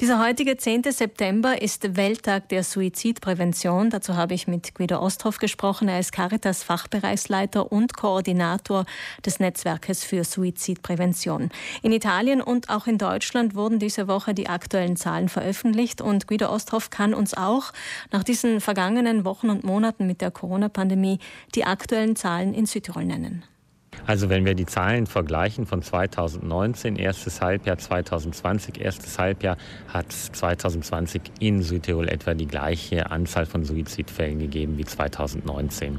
Dieser heutige 10. September ist Welttag der Suizidprävention. Dazu habe ich mit Guido Osthoff gesprochen. Er ist Caritas-Fachbereichsleiter und Koordinator des Netzwerkes für Suizidprävention. In Italien und auch in Deutschland wurden diese Woche die aktuellen Zahlen veröffentlicht. Und Guido Osthoff kann uns auch nach diesen vergangenen Wochen und Monaten mit der Corona-Pandemie die aktuellen Zahlen in Südtirol nennen. Also wenn wir die Zahlen vergleichen von 2019, erstes Halbjahr 2020, erstes Halbjahr, hat 2020 in Südtirol etwa die gleiche Anzahl von Suizidfällen gegeben wie 2019.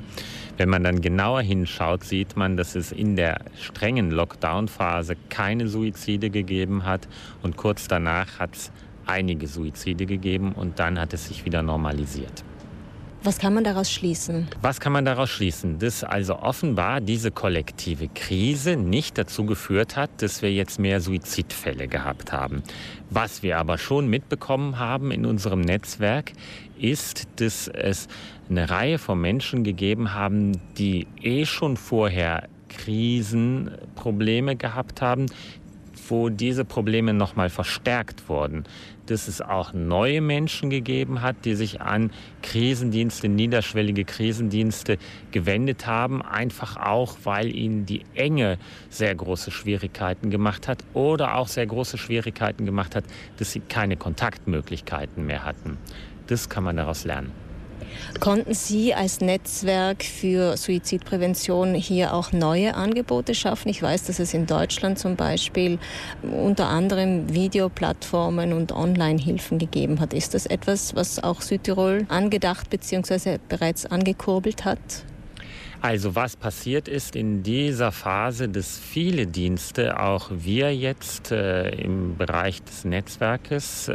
Wenn man dann genauer hinschaut, sieht man, dass es in der strengen Lockdown-Phase keine Suizide gegeben hat und kurz danach hat es einige Suizide gegeben und dann hat es sich wieder normalisiert. Was kann man daraus schließen? Dass also offenbar diese kollektive Krise nicht dazu geführt hat, dass wir jetzt mehr Suizidfälle gehabt haben. Was wir aber schon mitbekommen haben in unserem Netzwerk, ist, dass es eine Reihe von Menschen gegeben haben, die schon vorher Krisenprobleme gehabt haben, wo diese Probleme nochmal verstärkt wurden. Dass es auch neue Menschen gegeben hat, die sich an Krisendienste, niederschwellige Krisendienste gewendet haben, einfach auch, weil ihnen die Enge sehr große Schwierigkeiten gemacht hat oder auch sehr große Schwierigkeiten gemacht hat, dass sie keine Kontaktmöglichkeiten mehr hatten. Das kann man daraus lernen. Konnten Sie als Netzwerk für Suizidprävention hier auch neue Angebote schaffen? Ich weiß, dass es in Deutschland zum Beispiel unter anderem Videoplattformen und Online-Hilfen gegeben hat. Ist das etwas, was auch Südtirol angedacht bzw. bereits angekurbelt hat? Also was passiert ist in dieser Phase, dass viele Dienste, auch wir jetzt im Bereich des Netzwerkes,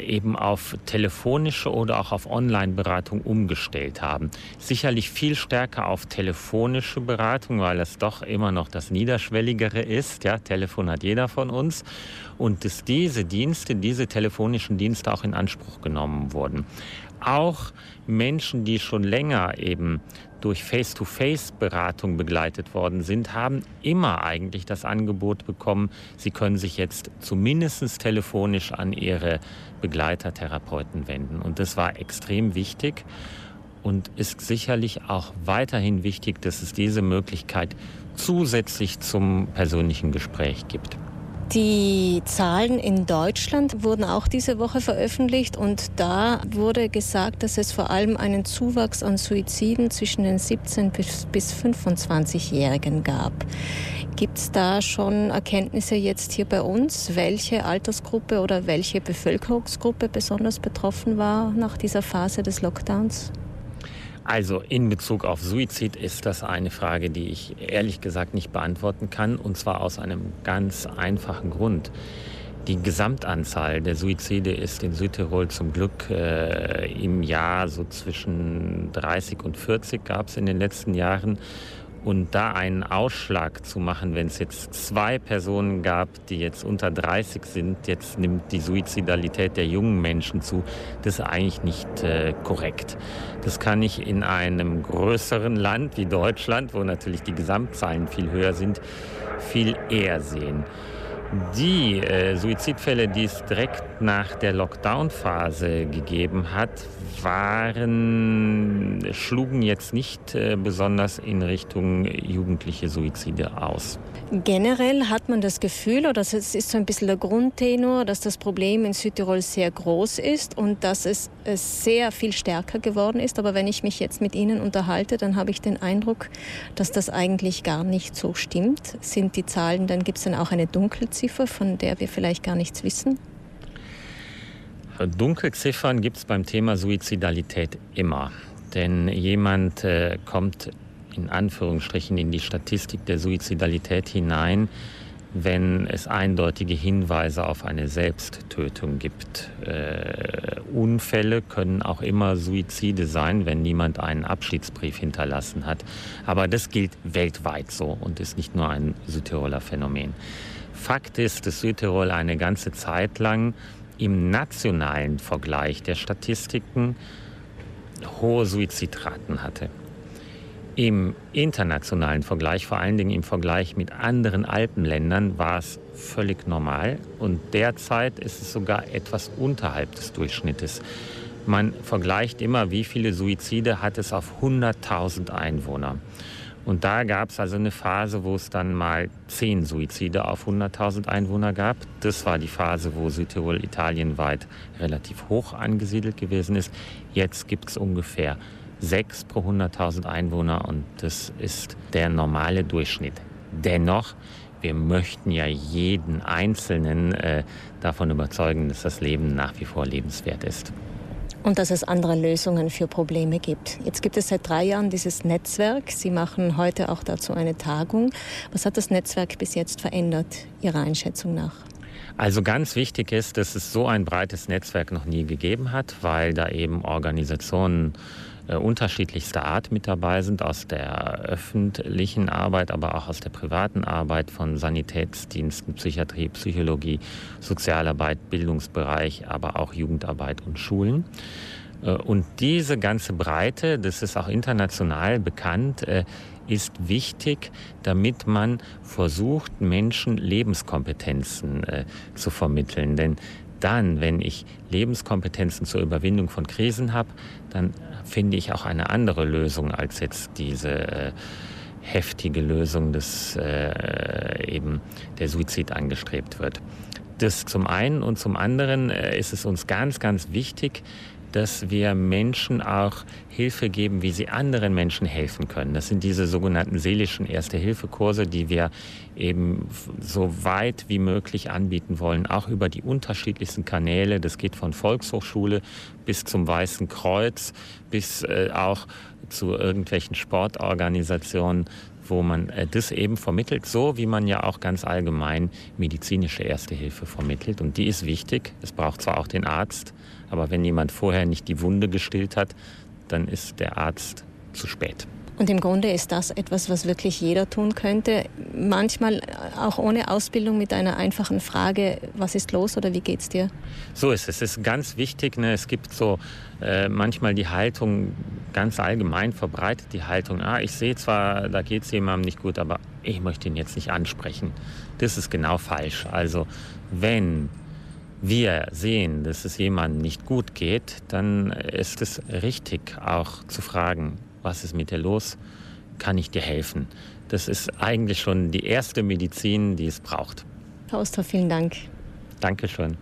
eben auf telefonische oder auch auf Online-Beratung umgestellt haben. Sicherlich viel stärker auf telefonische Beratung, weil das doch immer noch das Niederschwelligere ist. Ja, Telefon hat jeder von uns. Und dass diese telefonischen Dienste auch in Anspruch genommen wurden. Auch Menschen, die schon länger eben durch Face-to-Face-Beratung begleitet worden sind, haben immer eigentlich das Angebot bekommen, sie können sich jetzt zumindest telefonisch an ihre Begleiter, Therapeuten wenden. Und das war extrem wichtig und ist sicherlich auch weiterhin wichtig, dass es diese Möglichkeit zusätzlich zum persönlichen Gespräch gibt. Die Zahlen in Deutschland wurden auch diese Woche veröffentlicht und da wurde gesagt, dass es vor allem einen Zuwachs an Suiziden zwischen den 17- bis 25-Jährigen gab. Gibt es da schon Erkenntnisse jetzt hier bei uns, welche Altersgruppe oder welche Bevölkerungsgruppe besonders betroffen war nach dieser Phase des Lockdowns? Also in Bezug auf Suizid ist das eine Frage, die ich ehrlich gesagt nicht beantworten kann, und zwar aus einem ganz einfachen Grund. Die Gesamtanzahl der Suizide ist in Südtirol zum Glück im Jahr so zwischen 30 und 40 gab es in den letzten Jahren. Und da einen Ausschlag zu machen, wenn es jetzt 2 Personen gab, die jetzt unter 30 sind, jetzt nimmt die Suizidalität der jungen Menschen zu, das ist eigentlich nicht korrekt. Das kann ich in einem größeren Land wie Deutschland, wo natürlich die Gesamtzahlen viel höher sind, viel eher sehen. Die Suizidfälle, die es direkt nach der Lockdown-Phase gegeben hat, schlugen jetzt nicht besonders in Richtung jugendliche Suizide aus. Generell hat man das Gefühl, oder das ist so ein bisschen der Grundtenor, dass das Problem in Südtirol sehr groß ist und dass es sehr viel stärker geworden ist. Aber wenn ich mich jetzt mit Ihnen unterhalte, dann habe ich den Eindruck, dass das eigentlich gar nicht so stimmt. Sind die Zahlen, dann gibt es dann auch eine Dunkelziffer, von der wir vielleicht gar nichts wissen? Dunkelziffern gibt es beim Thema Suizidalität immer. Denn jemand kommt in Anführungsstrichen in die Statistik der Suizidalität hinein, wenn es eindeutige Hinweise auf eine Selbsttötung gibt. Unfälle können auch immer Suizide sein, wenn niemand einen Abschiedsbrief hinterlassen hat. Aber das gilt weltweit so und ist nicht nur ein Südtiroler Phänomen. Fakt ist, dass Südtirol eine ganze Zeit lang im nationalen Vergleich der Statistiken hohe Suizidraten hatte. Im internationalen Vergleich, vor allen Dingen im Vergleich mit anderen Alpenländern, war es völlig normal. Und derzeit ist es sogar etwas unterhalb des Durchschnittes. Man vergleicht immer, wie viele Suizide hat es auf 100.000 Einwohner. Und da gab es also eine Phase, wo es dann mal 10 Suizide auf 100.000 Einwohner gab. Das war die Phase, wo Südtirol italienweit relativ hoch angesiedelt gewesen ist. Jetzt gibt es ungefähr 6 pro 100.000 Einwohner und das ist der normale Durchschnitt. Dennoch, wir möchten ja jeden Einzelnen davon überzeugen, dass das Leben nach wie vor lebenswert ist. Und dass es andere Lösungen für Probleme gibt. Jetzt gibt es seit 3 Jahren dieses Netzwerk. Sie machen heute auch dazu eine Tagung. Was hat das Netzwerk bis jetzt verändert, Ihrer Einschätzung nach? Also ganz wichtig ist, dass es so ein breites Netzwerk noch nie gegeben hat, weil da eben Organisationen unterschiedlichster Art mit dabei sind, aus der öffentlichen Arbeit, aber auch aus der privaten Arbeit von Sanitätsdiensten, Psychiatrie, Psychologie, Sozialarbeit, Bildungsbereich, aber auch Jugendarbeit und Schulen. Und diese ganze Breite, das ist auch international bekannt, ist wichtig, damit man versucht, Menschen Lebenskompetenzen zu vermitteln. Denn dann, wenn ich Lebenskompetenzen zur Überwindung von Krisen habe, dann finde ich auch eine andere Lösung als jetzt diese heftige Lösung, dass eben der Suizid angestrebt wird. Das zum einen und zum anderen ist es uns ganz, ganz wichtig, dass wir Menschen auch Hilfe geben, wie sie anderen Menschen helfen können. Das sind diese sogenannten seelischen Erste-Hilfe-Kurse, die wir eben so weit wie möglich anbieten wollen, auch über die unterschiedlichsten Kanäle. Das geht von Volkshochschule bis zum Weißen Kreuz, bis auch zu irgendwelchen Sportorganisationen, wo man das eben vermittelt, so wie man ja auch ganz allgemein medizinische Erste Hilfe vermittelt. Und die ist wichtig. Es braucht zwar auch den Arzt, aber wenn jemand vorher nicht die Wunde gestillt hat, dann ist der Arzt zu spät. Und im Grunde ist das etwas, was wirklich jeder tun könnte. Manchmal auch ohne Ausbildung mit einer einfachen Frage, was ist los oder wie geht's dir? So ist es. Es ist ganz wichtig, ne? Es gibt so manchmal die Haltung, ganz allgemein verbreitet die Haltung, ich sehe zwar, da geht's jemandem nicht gut, aber ich möchte ihn jetzt nicht ansprechen. Das ist genau falsch. Also wenn wir sehen, dass es jemandem nicht gut geht, dann ist es richtig, auch zu fragen, was ist mit dir los? Kann ich dir helfen? Das ist eigentlich schon die erste Medizin, die es braucht. Herr Osthoff, vielen Dank. Dankeschön.